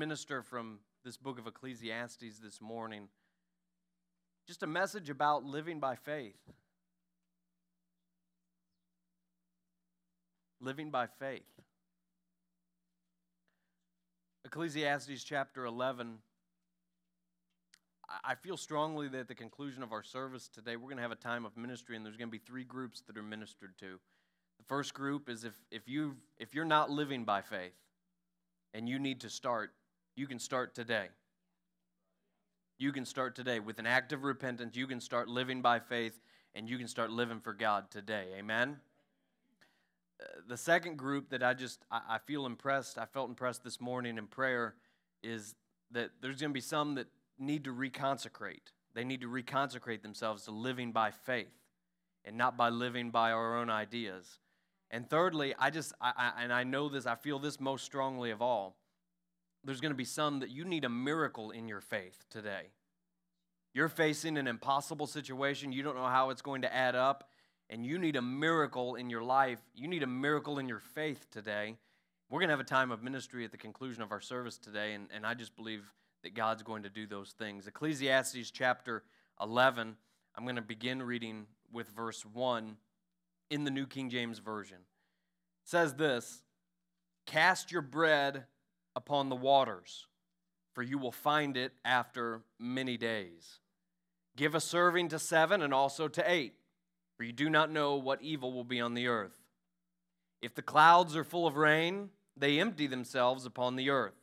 minister from this book of Ecclesiastes this morning. Just a message about living by faith. Living by faith. Ecclesiastes chapter 11. I feel strongly that at the conclusion of our service today, we're going to have a time of ministry, and there's going to be three groups that are ministered to. The first group is if you're not living by faith, and you need to start, you can start today. You can start today. With an act of repentance, you can start living by faith, and you can start living for God today. Amen? The second group that I felt impressed this morning in prayer is that there's going to be some that need to reconsecrate. They need to reconsecrate themselves to living by faith and not by living by our own ideas. And thirdly, I feel this most strongly of all. There's going to be some that you need a miracle in your faith today. You're facing an impossible situation. You don't know how it's going to add up. And you need a miracle in your life. You need a miracle in your faith today. We're going to have a time of ministry at the conclusion of our service today, and I just believe that God's going to do those things. Ecclesiastes chapter 11, I'm going to begin reading with verse 1 in the New King James Version. It says this, "Cast your bread upon the waters, for you will find it after many days. Give a serving to 7 and also to 8. For you do not know what evil will be on the earth. If the clouds are full of rain, they empty themselves upon the earth.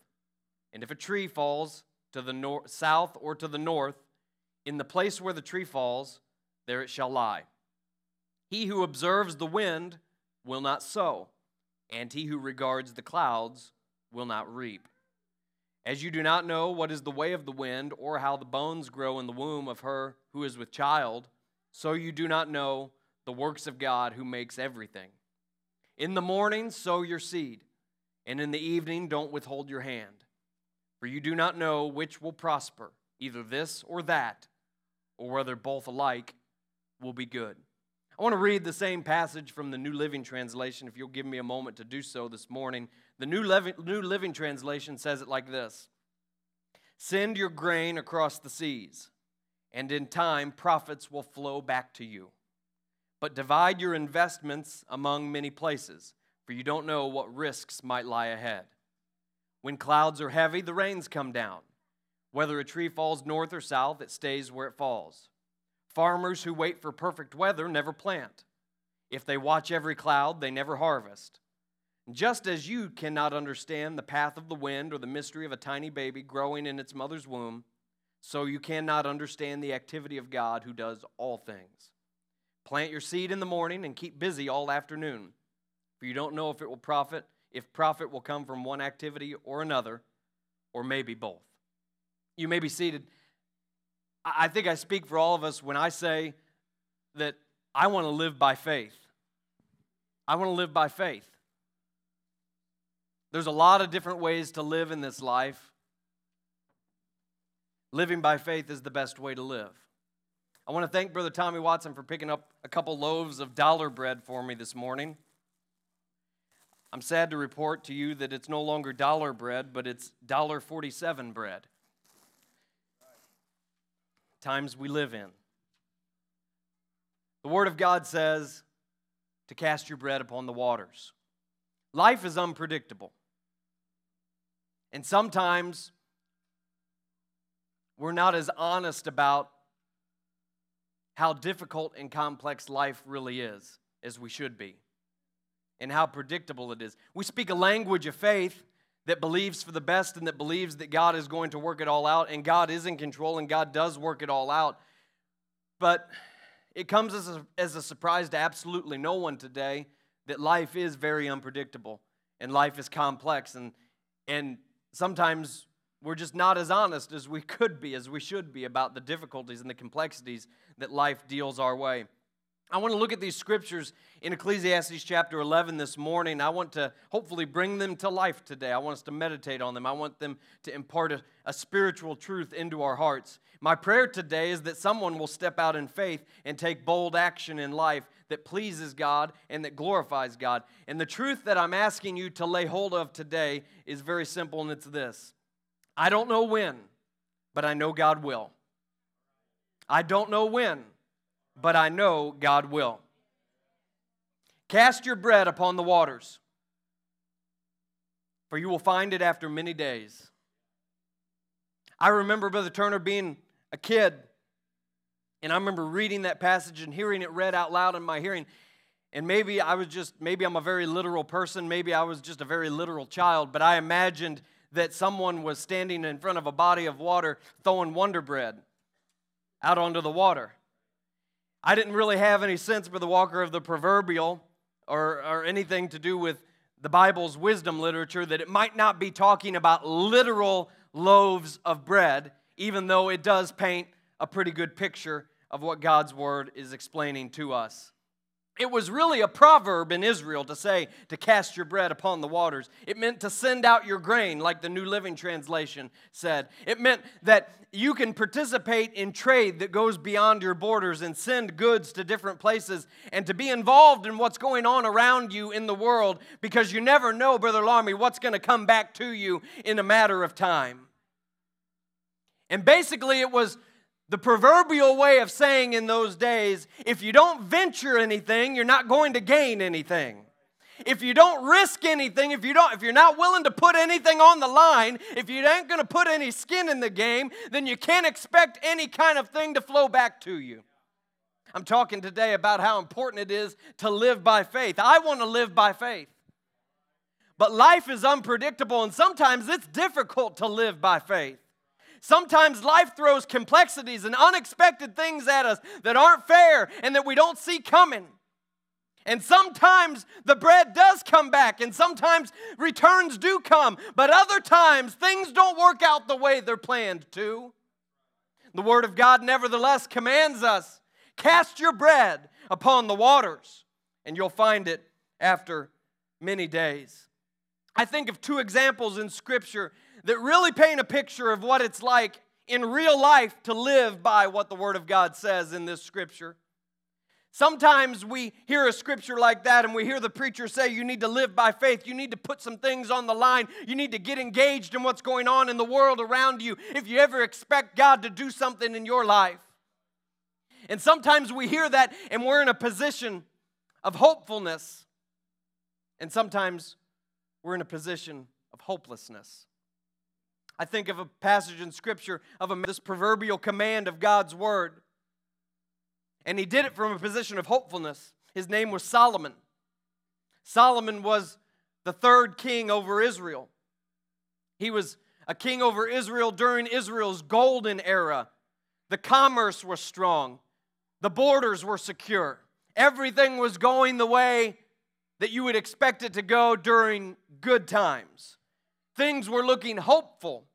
And if a tree falls to the south or to the north, in the place where the tree falls, there it shall lie. He who observes the wind will not sow, and he who regards the clouds will not reap. As you do not know what is the way of the wind, or how the bones grow in the womb of her who is with child, so you do not know the works of God who makes everything. In the morning sow your seed, and in the evening don't withhold your hand. For you do not know which will prosper, either this or that, or whether both alike will be good." I want to read the same passage from the New Living Translation, if you'll give me a moment to do so this morning. The New Living Translation says it like this, "Send your grain across the seas, and in time, profits will flow back to you. But divide your investments among many places, for you don't know what risks might lie ahead. When clouds are heavy, the rains come down. Whether a tree falls north or south, it stays where it falls. Farmers who wait for perfect weather never plant. If they watch every cloud, they never harvest. Just as you cannot understand the path of the wind or the mystery of a tiny baby growing in its mother's womb, so you cannot understand the activity of God who does all things. Plant your seed in the morning and keep busy all afternoon, for you don't know if profit will come from one activity or another, or maybe both." You may be seated. I think I speak for all of us when I say that I want to live by faith. I want to live by faith. There's a lot of different ways to live in this life. Living by faith is the best way to live. I want to thank Brother Tommy Watson for picking up a couple loaves of dollar bread for me this morning. I'm sad to report to you that it's no longer dollar bread, but it's $1.47 bread. Times we live in. The Word of God says to cast your bread upon the waters. Life is unpredictable. And sometimes we're not as honest about how difficult and complex life really is as we should be and how predictable it is. We speak a language of faith that believes for the best and that believes that God is going to work it all out, and God is in control and God does work it all out. But it comes as a surprise to absolutely no one today that life is very unpredictable and life is complex, and sometimes we're just not as honest as we could be, as we should be, about the difficulties and the complexities that life deals our way. I want to look at these scriptures in Ecclesiastes chapter 11 this morning. I want to hopefully bring them to life today. I want us to meditate on them. I want them to impart a spiritual truth into our hearts. My prayer today is that someone will step out in faith and take bold action in life that pleases God and that glorifies God. And the truth that I'm asking you to lay hold of today is very simple, and it's this. I don't know when, but I know God will. I don't know when, but I know God will. Cast your bread upon the waters, for you will find it after many days. I remember Brother Turner being a kid, and I remember reading that passage and hearing it read out loud in my hearing. And maybe I'm a very literal person, maybe I was just a very literal child, but I imagined that someone was standing in front of a body of water throwing Wonder Bread out onto the water. I didn't really have any sense for the Walker of the Proverbial or anything to do with the Bible's wisdom literature, that it might not be talking about literal loaves of bread, even though it does paint a pretty good picture of what God's Word is explaining to us. It was really a proverb in Israel to say, to cast your bread upon the waters. It meant to send out your grain, like the New Living Translation said. It meant that you can participate in trade that goes beyond your borders and send goods to different places and to be involved in what's going on around you in the world, because you never know, Brother Larmy, what's going to come back to you in a matter of time. And basically it was the proverbial way of saying in those days, if you don't venture anything, you're not going to gain anything. If you don't risk anything, if you're not willing to put anything on the line, if you ain't going to put any skin in the game, then you can't expect any kind of thing to flow back to you. I'm talking today about how important it is to live by faith. I want to live by faith. But life is unpredictable, and sometimes it's difficult to live by faith. Sometimes life throws complexities and unexpected things at us that aren't fair and that we don't see coming. And sometimes the bread does come back, and sometimes returns do come, but other times things don't work out the way they're planned to. The Word of God nevertheless commands us, cast your bread upon the waters, and you'll find it after many days. I think of two examples in Scripture that really paint a picture of what it's like in real life to live by what the Word of God says in this Scripture. Sometimes we hear a Scripture like that and we hear the preacher say you need to live by faith, you need to put some things on the line, you need to get engaged in what's going on in the world around you if you ever expect God to do something in your life. And sometimes we hear that and we're in a position of hopefulness, and sometimes we're in a position of hopelessness. I think of a passage in Scripture of this proverbial command of God's Word. And he did it from a position of hopefulness. His name was Solomon. Solomon was the third king over Israel. He was a king over Israel during Israel's golden era. The commerce was strong. The borders were secure. Everything was going the way that you would expect it to go during good times. Things were looking hopeful.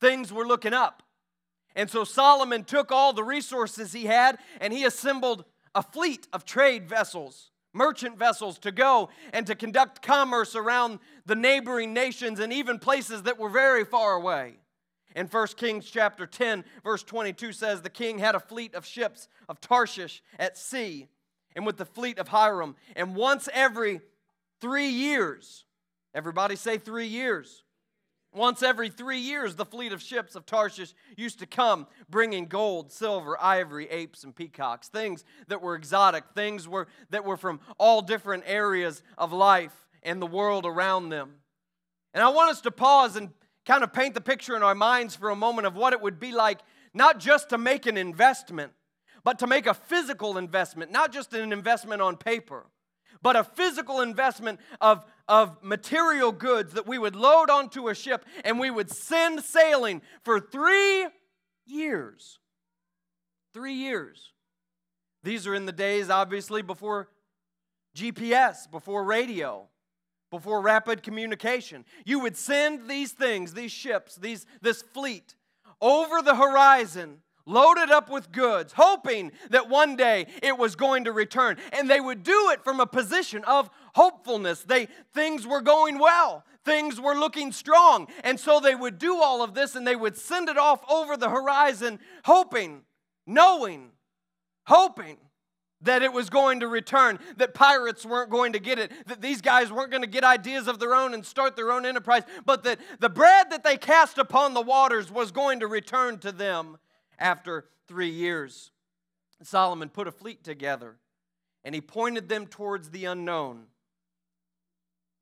Things were looking up. And so Solomon took all the resources he had and he assembled a fleet of trade vessels, merchant vessels, to go and to conduct commerce around the neighboring nations and even places that were very far away. In 1 Kings chapter 10, verse 22 says, the king had a fleet of ships of Tarshish at sea and with the fleet of Hiram. And once every 3 years, everybody say 3 years. Once every 3 years, the fleet of ships of Tarshish used to come bringing gold, silver, ivory, apes, and peacocks, things that were exotic, things that were from all different areas of life and the world around them. And I want us to pause and kind of paint the picture in our minds for a moment of what it would be like, not just to make an investment, but to make a physical investment, not just an investment on paper, but a physical investment of material goods that we would load onto a ship and we would send sailing for 3 years. 3 years. These are in the days, obviously, before GPS, before radio, before rapid communication. You would send these things, these ships, this fleet, over the horizon, loaded up with goods, hoping that one day it was going to return. And they would do it from a position of hopefulness. Things were going well. Things were looking strong. And so they would do all of this and they would send it off over the horizon, hoping, knowing, hoping that it was going to return, that pirates weren't going to get it, that these guys weren't going to get ideas of their own and start their own enterprise, but that the bread that they cast upon the waters was going to return to them after 3 years. Solomon put a fleet together, and he pointed them towards the unknown.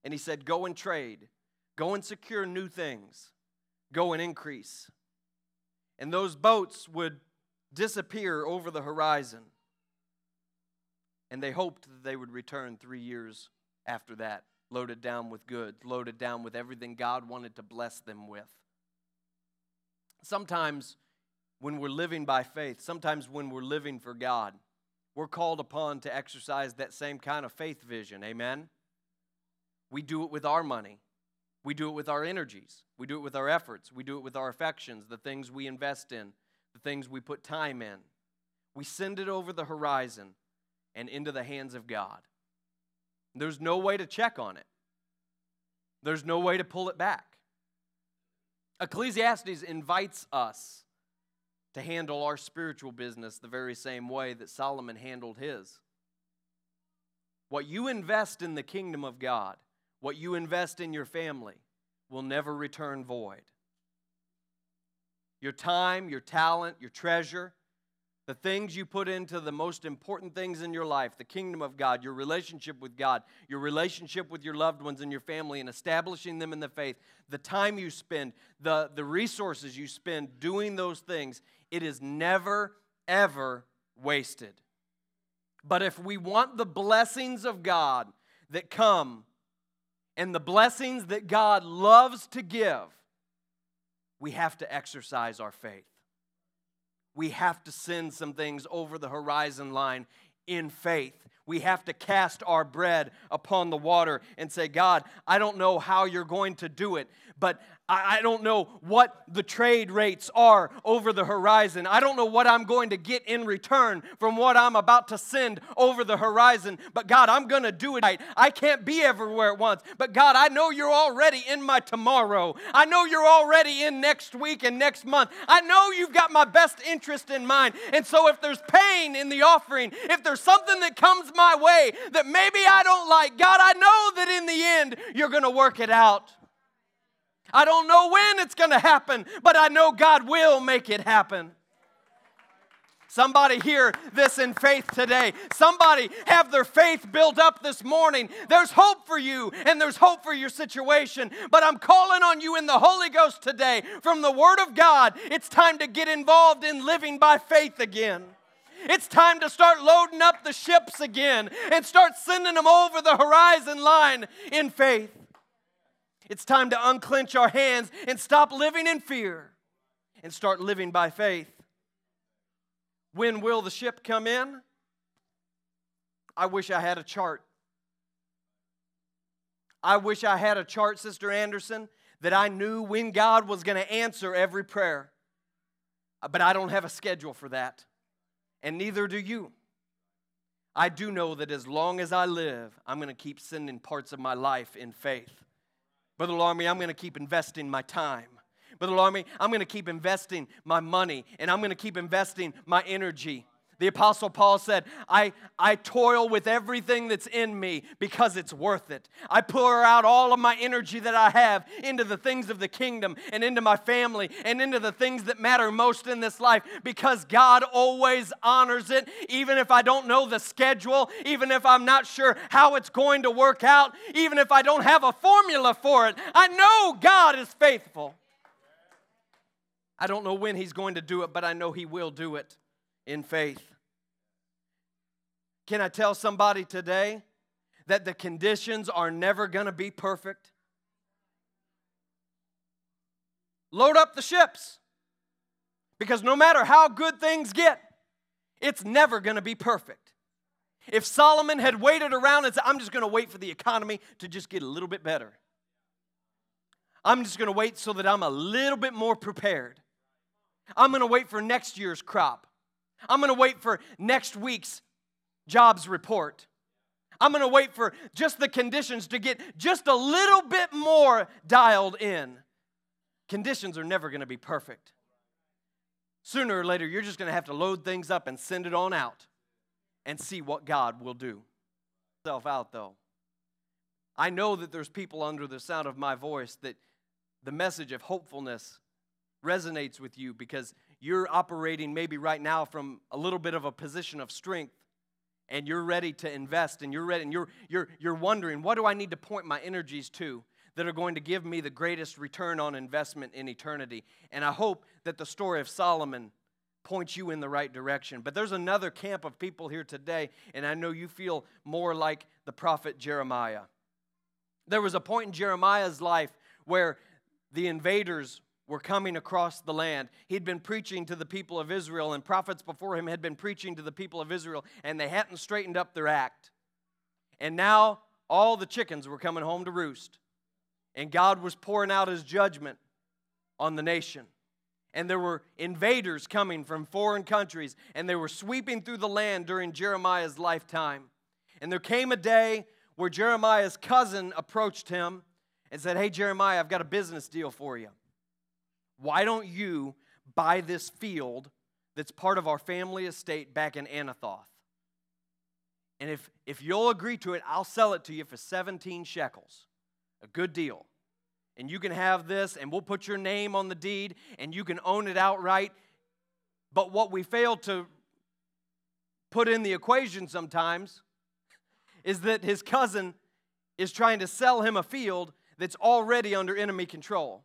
And he said, go and trade. Go and secure new things. Go and increase. And those boats would disappear over the horizon. And they hoped that they would return 3 years after that, loaded down with goods, loaded down with everything God wanted to bless them with. Sometimes when we're living by faith, sometimes when we're living for God, we're called upon to exercise that same kind of faith vision. Amen? We do it with our money. We do it with our energies. We do it with our efforts. We do it with our affections, the things we invest in, the things we put time in. We send it over the horizon and into the hands of God. There's no way to check on it. There's no way to pull it back. Ecclesiastes invites us to handle our spiritual business the very same way that Solomon handled his. What you invest in the kingdom of God, what you invest in your family, will never return void. Your time, your talent, your treasure, the things you put into the most important things in your life, the kingdom of God, your relationship with God, your relationship with your loved ones and your family and establishing them in the faith, the time you spend, the resources you spend doing those things, it is never, ever wasted. But if we want the blessings of God that come and the blessings that God loves to give, we have to exercise our faith. We have to send some things over the horizon line in faith. We have to cast our bread upon the water and say, God, I don't know how you're going to do it, but I don't know what the trade rates are over the horizon. I don't know what I'm going to get in return from what I'm about to send over the horizon. But God, I'm going to do it right. I can't be everywhere at once. But God, I know you're already in my tomorrow. I know you're already in next week and next month. I know you've got my best interest in mind. And so if there's pain in the offering, if there's something that comes my way that maybe I don't like, God, I know that in the end you're going to work it out. I don't know when it's going to happen, but I know God will make it happen. Somebody hear this in faith today. Somebody have their faith built up this morning. There's hope for you, and there's hope for your situation. But I'm calling on you in the Holy Ghost today from the Word of God. It's time to get involved in living by faith again. It's time to start loading up the ships again and start sending them over the horizon line in faith. It's time to unclench our hands and stop living in fear and start living by faith. When will the ship come in? I wish I had a chart. I wish I had a chart, Sister Anderson, that I knew when God was going to answer every prayer. But I don't have a schedule for that, and neither do you. I do know that as long as I live, I'm going to keep sending parts of my life in faith. Brother Larmy, I'm going to keep investing my time. Brother Larmy, I'm going to keep investing my money, and I'm going to keep investing my energy. The Apostle Paul said, I toil with everything that's in me because it's worth it. I pour out all of my energy that I have into the things of the kingdom and into my family and into the things that matter most in this life because God always honors it. Even if I don't know the schedule, even if I'm not sure how it's going to work out, even if I don't have a formula for it, I know God is faithful. I don't know when He's going to do it, but I know He will do it in faith. Can I tell somebody today that the conditions are never going to be perfect? Load up the ships, because no matter how good things get, it's never going to be perfect. If Solomon had waited around and said, I'm just going to wait for the economy to just get a little bit better. I'm just going to wait so that I'm a little bit more prepared. I'm going to wait for next year's crop. I'm going to wait for next week's jobs report. I'm going to wait for just the conditions to get just a little bit more dialed in. Conditions are never going to be perfect. Sooner or later, you're just going to have to load things up and send it on out. and see what God will do. Self out, though. I know that there's people under the sound of my voice that the message of hopefulness resonates with you because you're operating maybe right now from a little bit of a position of strength, and you're ready to invest, and you're ready, and you're wondering, what do I need to point my energies to that are going to give me the greatest return on investment in eternity? And I hope that the story of Solomon points you in the right direction. But there's another camp of people here today, and I know you feel more like the prophet Jeremiah. There was a point in Jeremiah's life where the invaders were coming across the land. He'd been preaching to the people of Israel, and prophets before him had been preaching to the people of Israel, and they hadn't straightened up their act. And now all the chickens were coming home to roost, and God was pouring out his judgment on the nation. And there were invaders coming from foreign countries, and they were sweeping through the land during Jeremiah's lifetime. And there came a day where Jeremiah's cousin approached him and said, "Hey, Jeremiah, I've got a business deal for you. Why don't you buy this field that's part of our family estate back in Anathoth? And if you'll agree to it, I'll sell it to you for 17 shekels. A good deal. And you can have this, and we'll put your name on the deed, and you can own it outright." But what we fail to put in the equation sometimes is that his cousin is trying to sell him a field that's already under enemy control.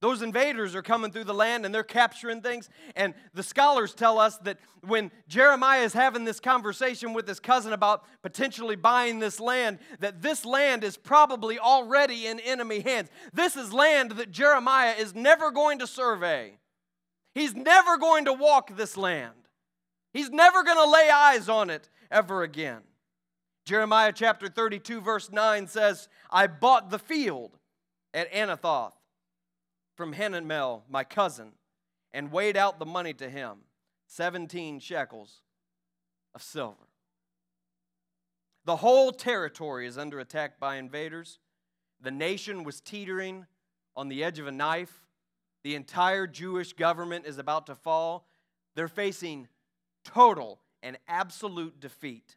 Those invaders are coming through the land, and they're capturing things. And the scholars tell us that when Jeremiah is having this conversation with his cousin about potentially buying this land, that this land is probably already in enemy hands. This is land that Jeremiah is never going to survey. He's never going to walk this land. He's never going to lay eyes on it ever again. Jeremiah chapter 32, verse 9 says, "I bought the field at Anathoth from Hananel, my cousin, and weighed out the money to him, 17 shekels of silver." The whole territory is under attack by invaders. The nation was teetering on the edge of a knife. The entire Jewish government is about to fall. They're facing total and absolute defeat.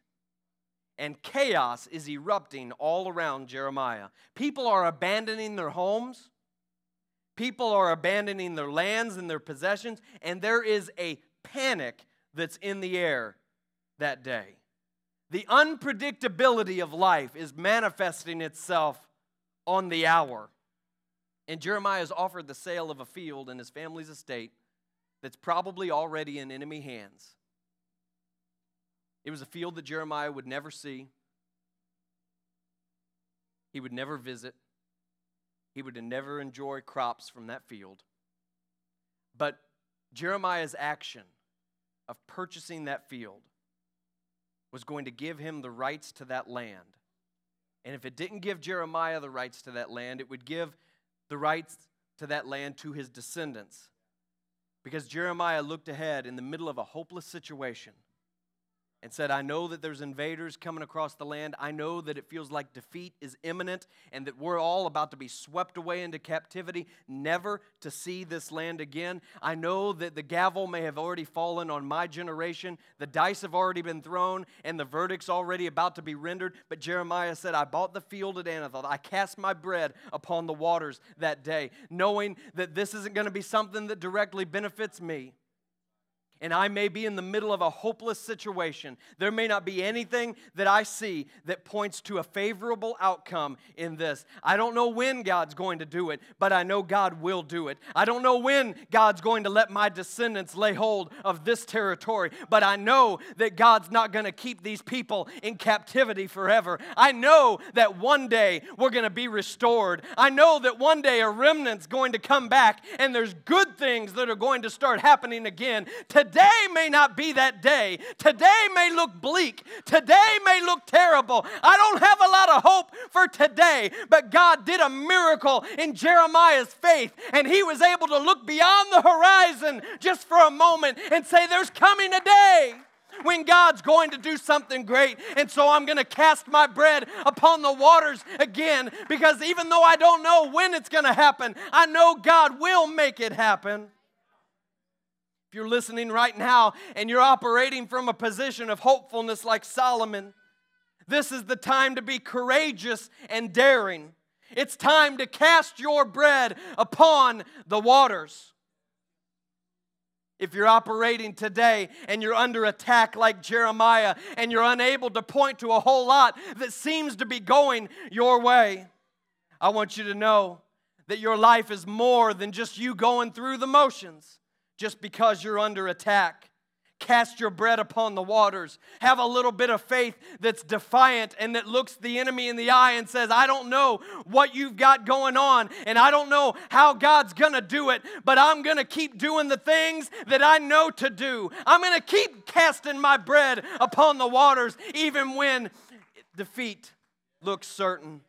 And chaos is erupting all around Jeremiah. People are abandoning their homes. People are abandoning their lands and their possessions, and there is a panic that's in the air that day. The unpredictability of life is manifesting itself on the hour. And Jeremiah is offered the sale of a field in his family's estate that's probably already in enemy hands. It was a field that Jeremiah would never see. He would never visit. He would never enjoy crops from that field. But Jeremiah's action of purchasing that field was going to give him the rights to that land. And if it didn't give Jeremiah the rights to that land, it would give the rights to that land to his descendants. Because Jeremiah looked ahead in the middle of a hopeless situation and said, "I know that there's invaders coming across the land. I know that it feels like defeat is imminent and that we're all about to be swept away into captivity, never to see this land again. I know that the gavel may have already fallen on my generation. The dice have already been thrown and the verdict's already about to be rendered." But Jeremiah said, "I bought the field at Anathoth. I cast my bread upon the waters that day, knowing that this isn't going to be something that directly benefits me. And I may be in the middle of a hopeless situation. There may not be anything that I see that points to a favorable outcome in this. I don't know when God's going to do it, but I know God will do it. I don't know when God's going to let my descendants lay hold of this territory, but I know that God's not going to keep these people in captivity forever. I know that one day we're going to be restored. I know that one day a remnant's going to come back, and there's good things that are going to start happening again. Today may not be that day. Today may look bleak. Today may look terrible. I don't have a lot of hope for today." But God did a miracle in Jeremiah's faith, and he was able to look beyond the horizon just for a moment and say, "There's coming a day when God's going to do something great, and so I'm going to cast my bread upon the waters again, because even though I don't know when it's going to happen, I know God will make it happen." If you're listening right now and you're operating from a position of hopefulness like Solomon, this is the time to be courageous and daring. It's time to cast your bread upon the waters. If you're operating today and you're under attack like Jeremiah and you're unable to point to a whole lot that seems to be going your way, I want you to know that your life is more than just you going through the motions just because you're under attack. Cast your bread upon the waters. Have a little bit of faith that's defiant and that looks the enemy in the eye and says, I don't know what you've got going on, and I don't know how God's going to do it, but I'm going to keep doing the things that I know to do. I'm going to keep casting my bread upon the waters even when defeat looks certain.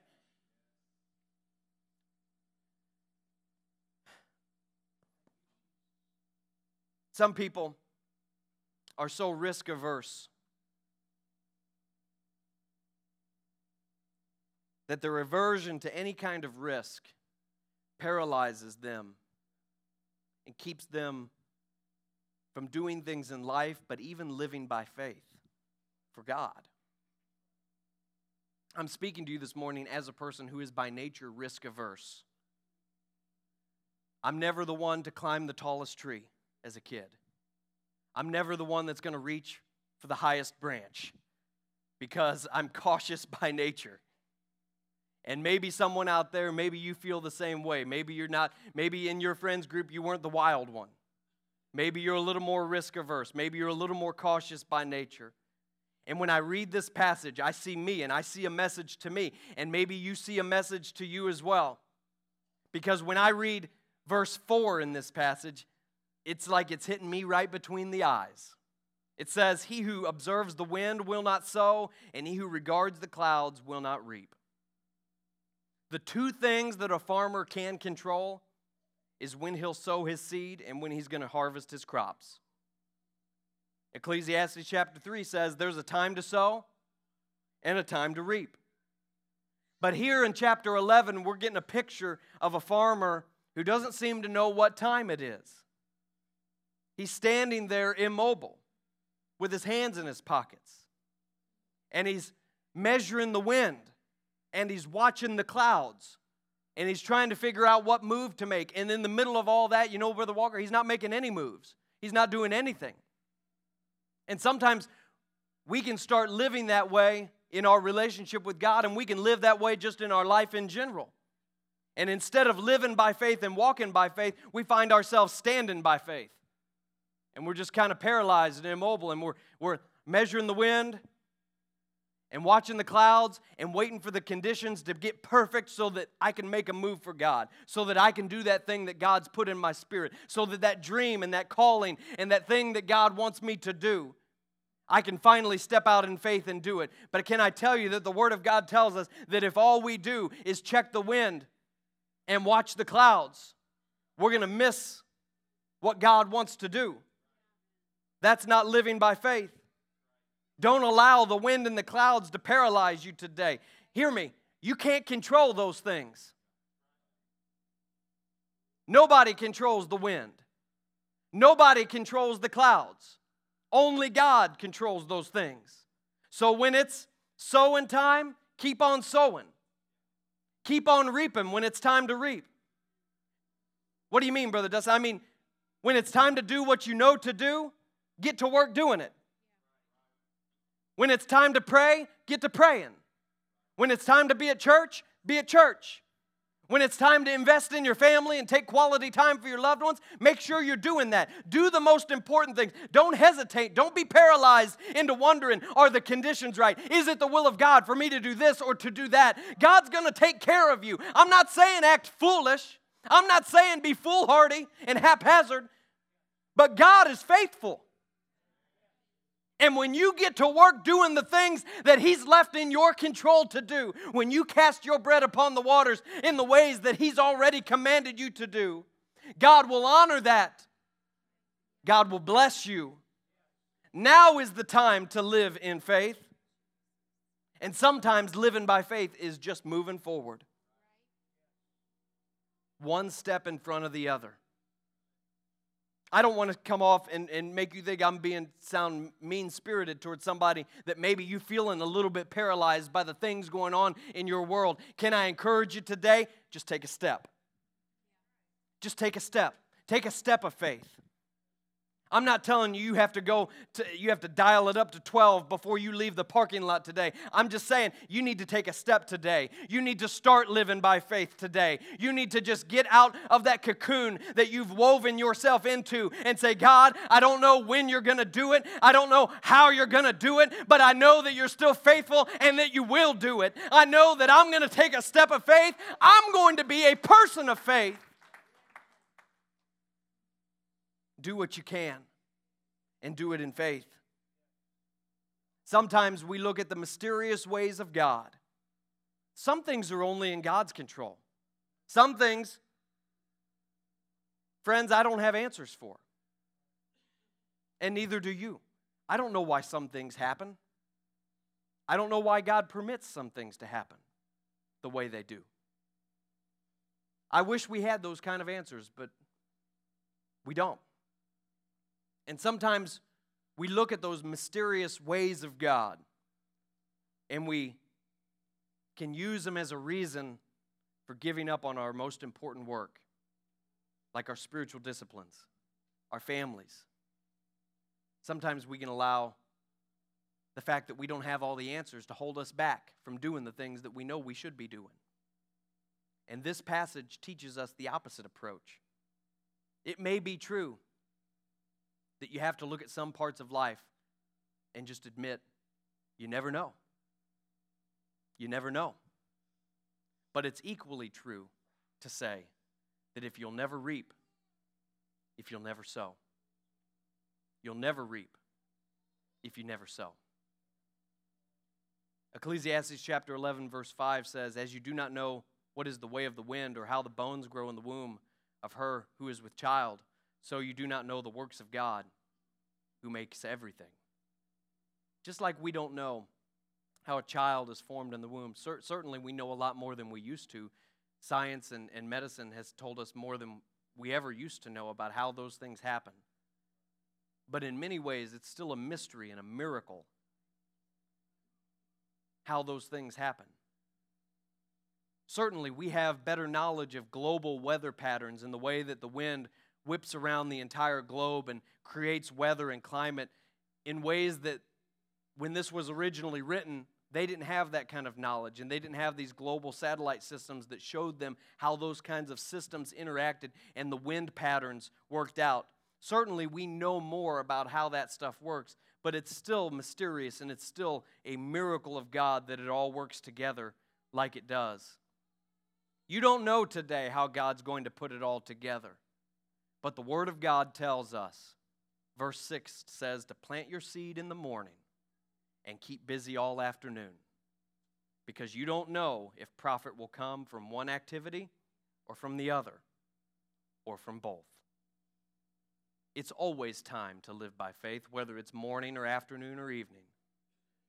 Some people are so risk averse that their aversion to any kind of risk paralyzes them and keeps them from doing things in life, but even living by faith for God. I'm speaking to you this morning as a person who is by nature risk averse. I'm never the one to climb the tallest tree as a kid. I'm never the one that's going to reach for the highest branch because I'm cautious by nature. And maybe someone out there, maybe you feel the same way. Maybe you're not, maybe in your friends group you weren't the wild one. Maybe you're a little more risk averse. Maybe you're a little more cautious by nature. And when I read this passage, I see me and I see a message to me. And maybe you see a message to you as well. Because when I read verse 4 in this passage, it's like it's hitting me right between the eyes. It says, he who observes the wind will not sow, and he who regards the clouds will not reap. The two things that a farmer can control is when he'll sow his seed and when he's going to harvest his crops. Ecclesiastes chapter 3 says there's a time to sow and a time to reap. But here in chapter 11, we're getting a picture of a farmer who doesn't seem to know what time it is. He's standing there immobile with his hands in his pockets. And he's measuring the wind. And he's watching the clouds. And he's trying to figure out what move to make. And in the middle of all that, you know, Brother Walker, he's not making any moves. He's not doing anything. And sometimes we can start living that way in our relationship with God. And we can live that way just in our life in general. And instead of living by faith and walking by faith, we find ourselves standing by faith. And we're just kind of paralyzed and immobile, and we're measuring the wind and watching the clouds and waiting for the conditions to get perfect so that I can make a move for God, so that I can do that thing that God's put in my spirit, so that that dream and that calling and that thing that God wants me to do, I can finally step out in faith and do it. But can I tell you that the Word of God tells us that if all we do is check the wind and watch the clouds, we're going to miss what God wants to do. That's not living by faith. Don't allow the wind and the clouds to paralyze you today. Hear me. You can't control those things. Nobody controls the wind. Nobody controls the clouds. Only God controls those things. So when it's sowing time, keep on sowing. Keep on reaping when it's time to reap. What do you mean, Brother Dustin? I mean, when it's time to do what you know to do, get to work doing it. When it's time to pray, get to praying. When it's time to be at church, be at church. When it's time to invest in your family and take quality time for your loved ones, make sure you're doing that. Do the most important things. Don't hesitate. Don't be paralyzed into wondering, are the conditions right? Is it the will of God for me to do this or to do that? God's going to take care of you. I'm not saying act foolish. I'm not saying be foolhardy and haphazard. But God is faithful. And when you get to work doing the things that He's left in your control to do, when you cast your bread upon the waters in the ways that He's already commanded you to do, God will honor that. God will bless you. Now is the time to live in faith. And sometimes living by faith is just moving forward, one step in front of the other. I don't want to come off and make you think I'm being sound mean-spirited towards somebody that maybe you feeling a little bit paralyzed by the things going on in your world. Can I encourage you today? Just take a step. Just take a step. Take a step of faith. I'm not telling you you have to dial it up to 12 before you leave the parking lot today. I'm just saying you need to take a step today. You need to start living by faith today. You need to just get out of that cocoon that you've woven yourself into and say, God, I don't know when you're going to do it. I don't know how you're going to do it, but I know that you're still faithful and that you will do it. I know that I'm going to take a step of faith. I'm going to be a person of faith. Do what you can, and do it in faith. Sometimes we look at the mysterious ways of God. Some things are only in God's control. Some things, friends, I don't have answers for. And neither do you. I don't know why some things happen. I don't know why God permits some things to happen the way they do. I wish we had those kind of answers, but we don't. And sometimes we look at those mysterious ways of God and we can use them as a reason for giving up on our most important work, like our spiritual disciplines, our families. Sometimes we can allow the fact that we don't have all the answers to hold us back from doing the things that we know we should be doing. And this passage teaches us the opposite approach. It may be true that you have to look at some parts of life and just admit, you never know. You never know. But it's equally true to say that if you'll never reap, if you'll never sow. You'll never reap if you never sow. Ecclesiastes chapter 11, verse 5 says, as you do not know what is the way of the wind or how the bones grow in the womb of her who is with child, so you do not know the works of God, who makes everything. Just like we don't know how a child is formed in the womb, certainly we know a lot more than we used to. Science and medicine has told us more than we ever used to know about how those things happen. But in many ways, it's still a mystery and a miracle how those things happen. Certainly, we have better knowledge of global weather patterns and the way that the wind whips around the entire globe and creates weather and climate in ways that when this was originally written, they didn't have that kind of knowledge, and they didn't have these global satellite systems that showed them how those kinds of systems interacted and the wind patterns worked out. Certainly, we know more about how that stuff works, but it's still mysterious, and it's still a miracle of God that it all works together like it does. You don't know today how God's going to put it all together. But the Word of God tells us, verse 6 says, to plant your seed in the morning and keep busy all afternoon, because you don't know if profit will come from one activity or from the other or from both. It's always time to live by faith, whether it's morning or afternoon or evening.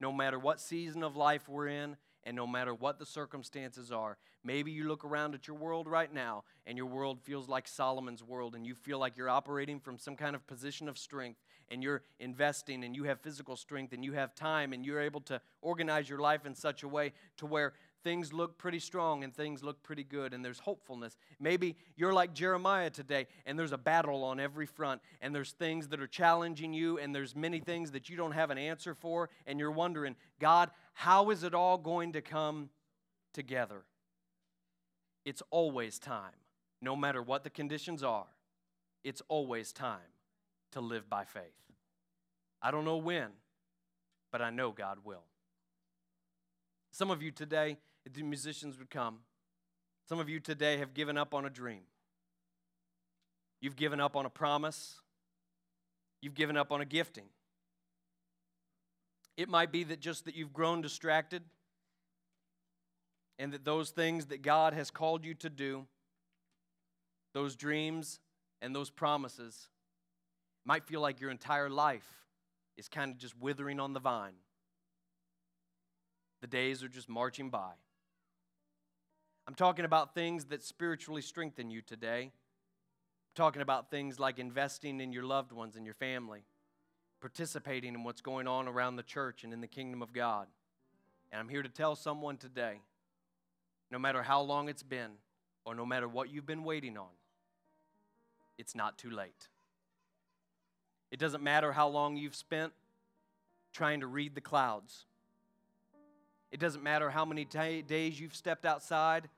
No matter what season of life we're in, and no matter what the circumstances are, maybe you look around at your world right now and your world feels like Solomon's world and you feel like you're operating from some kind of position of strength and you're investing and you have physical strength and you have time and you're able to organize your life in such a way to where things look pretty strong and things look pretty good and there's hopefulness. Maybe you're like Jeremiah today and there's a battle on every front and there's things that are challenging you and there's many things that you don't have an answer for and you're wondering, God, how is it all going to come together? It's always time, no matter what the conditions are, it's always time to live by faith. I don't know when, but I know God will. Some of you today, if the musicians would come, some of you today have given up on a dream. You've given up on a promise. You've given up on a gifting. It might be that just that you've grown distracted and that those things that God has called you to do, those dreams and those promises, might feel like your entire life is kind of just withering on the vine. The days are just marching by. I'm talking about things that spiritually strengthen you today. talking about things like investing in your loved ones and your family, participating in what's going on around the church and in the kingdom of God. And I'm here to tell someone today, no matter how long it's been or no matter what you've been waiting on, it's not too late. It doesn't matter how long you've spent trying to read the clouds. It doesn't matter how many days you've stepped outside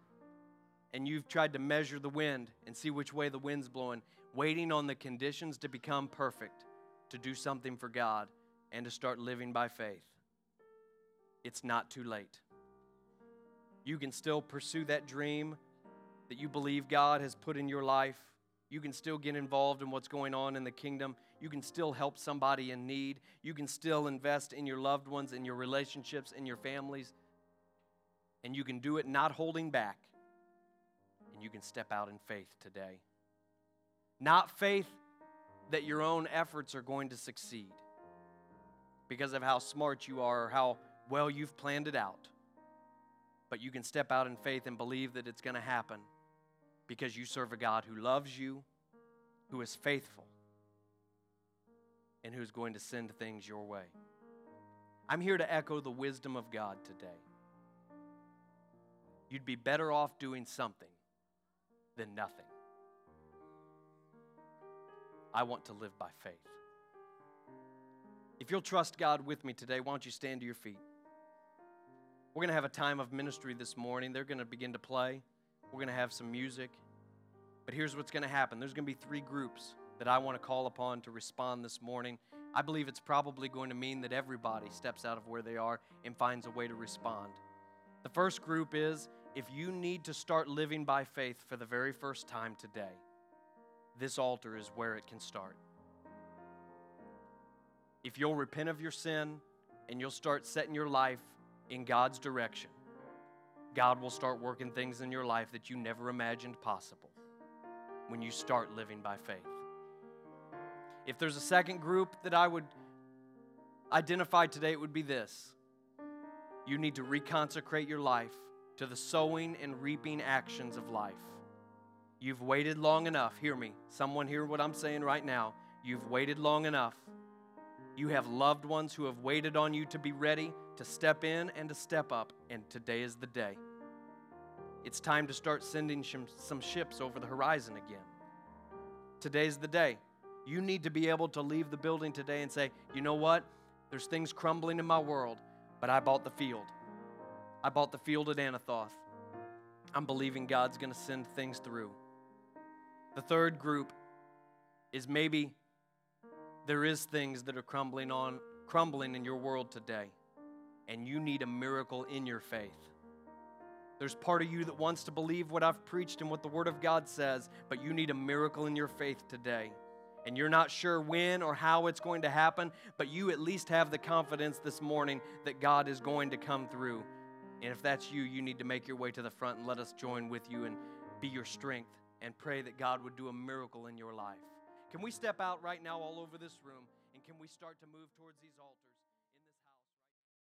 and you've tried to measure the wind and see which way the wind's blowing, waiting on the conditions to become perfect, to do something for God and to start living by faith. It's not too late. You can still pursue that dream that you believe God has put in your life. You can still get involved in what's going on in the kingdom. You can still help somebody in need. You can still invest in your loved ones, in your relationships, in your families. And you can do it not holding back. And you can step out in faith today. Not faith that your own efforts are going to succeed because of how smart you are or how well you've planned it out. But you can step out in faith and believe that it's going to happen because you serve a God who loves you, who is faithful, and who's going to send things your way. I'm here to echo the wisdom of God today. You'd be better off doing something than nothing. I want to live by faith. If you'll trust God with me today, why don't you stand to your feet? We're going to have a time of ministry this morning. They're going to begin to play. We're going to have some music. But here's what's going to happen. There's going to be three groups that I want to call upon to respond this morning. I believe it's probably going to mean that everybody steps out of where they are and finds a way to respond. The first group is, if you need to start living by faith for the very first time today, this altar is where it can start. If you'll repent of your sin and you'll start setting your life in God's direction, God will start working things in your life that you never imagined possible when you start living by faith. If there's a second group that I would identify today, it would be this. You need to reconsecrate your life to the sowing and reaping actions of life. You've waited long enough. Hear me. Someone hear what I'm saying right now. You've waited long enough. You have loved ones who have waited on you to be ready, to step in and to step up, and today is the day. It's time to start sending some ships over the horizon again. Today's the day. You need to be able to leave the building today and say, you know what? There's things crumbling in my world, but I bought the field. I bought the field at Anathoth. I'm believing God's going to send things through. The third group is maybe there is things that are crumbling in your world today, and you need a miracle in your faith. There's part of you that wants to believe what I've preached and what the Word of God says, but you need a miracle in your faith today. And you're not sure when or how it's going to happen, but you at least have the confidence this morning that God is going to come through. And if that's you, you need to make your way to the front and let us join with you and be your strength and pray that God would do a miracle in your life. Can we step out right now all over this room, and can we start to move towards these altars?